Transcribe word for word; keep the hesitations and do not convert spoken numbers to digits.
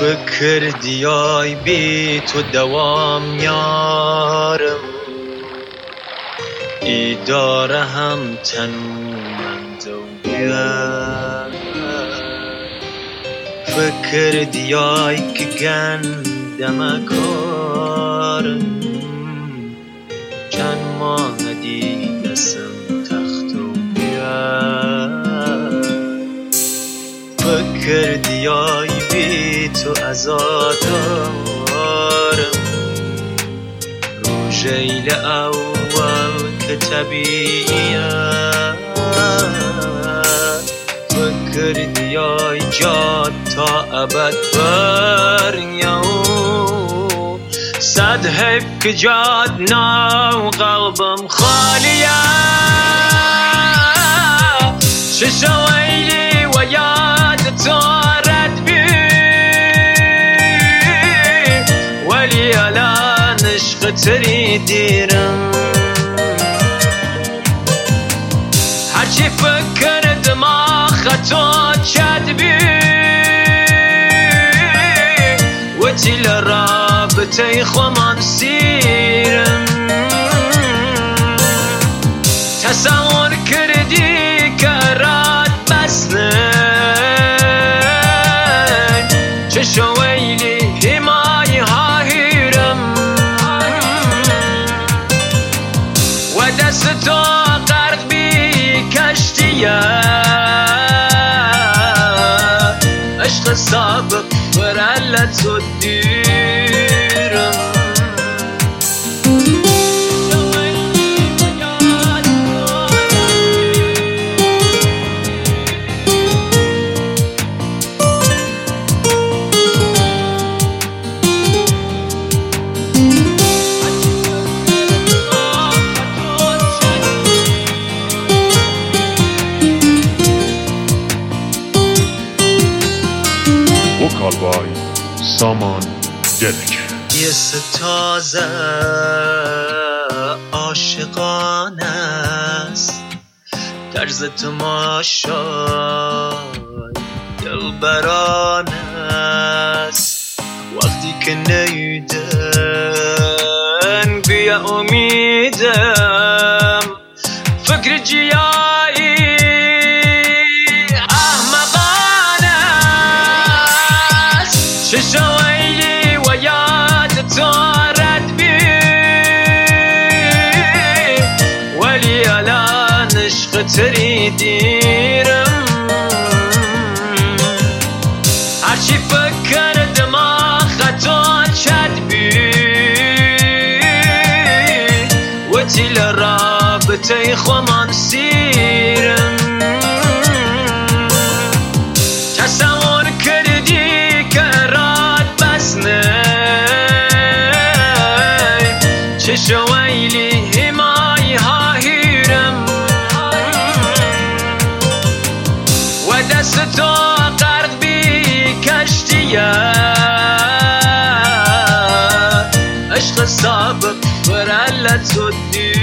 تو کردی آی بی تو دوام یارم، ایداره هم تنومند و بیار فکر دیای که گندم کارم، چند ماه دیدسم تخت و بیار فکر دیای بی تو ازادارم، رو جیل اول که طبیعیم کردی آی جاد تا ابد برنیو صد حیف که جاد نو قلبم خالیه چشو ایلی و یاد تو رد بی ولی الان عشق تری دیرم هرچی فکر تو چد بی و تیل رابطه خوامان سیرم تصور کردی که راد بستن چه شویلی همای هایرم و دست تو قرق بی کشتیم عشق سابق فرالت و دیرم کالبای سامان دلکه یه ستازه عاشقانه است طرز تماشای دلبرانه است وقتی که نیدن بیا امیدم فکر جیایی شویلی و یاد تو رد بی ولی الان عشق تری دیرم هرچی فکر دماغ تو چد بی و تیل رابطه خوامان سیرم تصور کردی شویلی همای هایرم و دست تو قرق بی کشتیه عشق سابق فرالت و دیر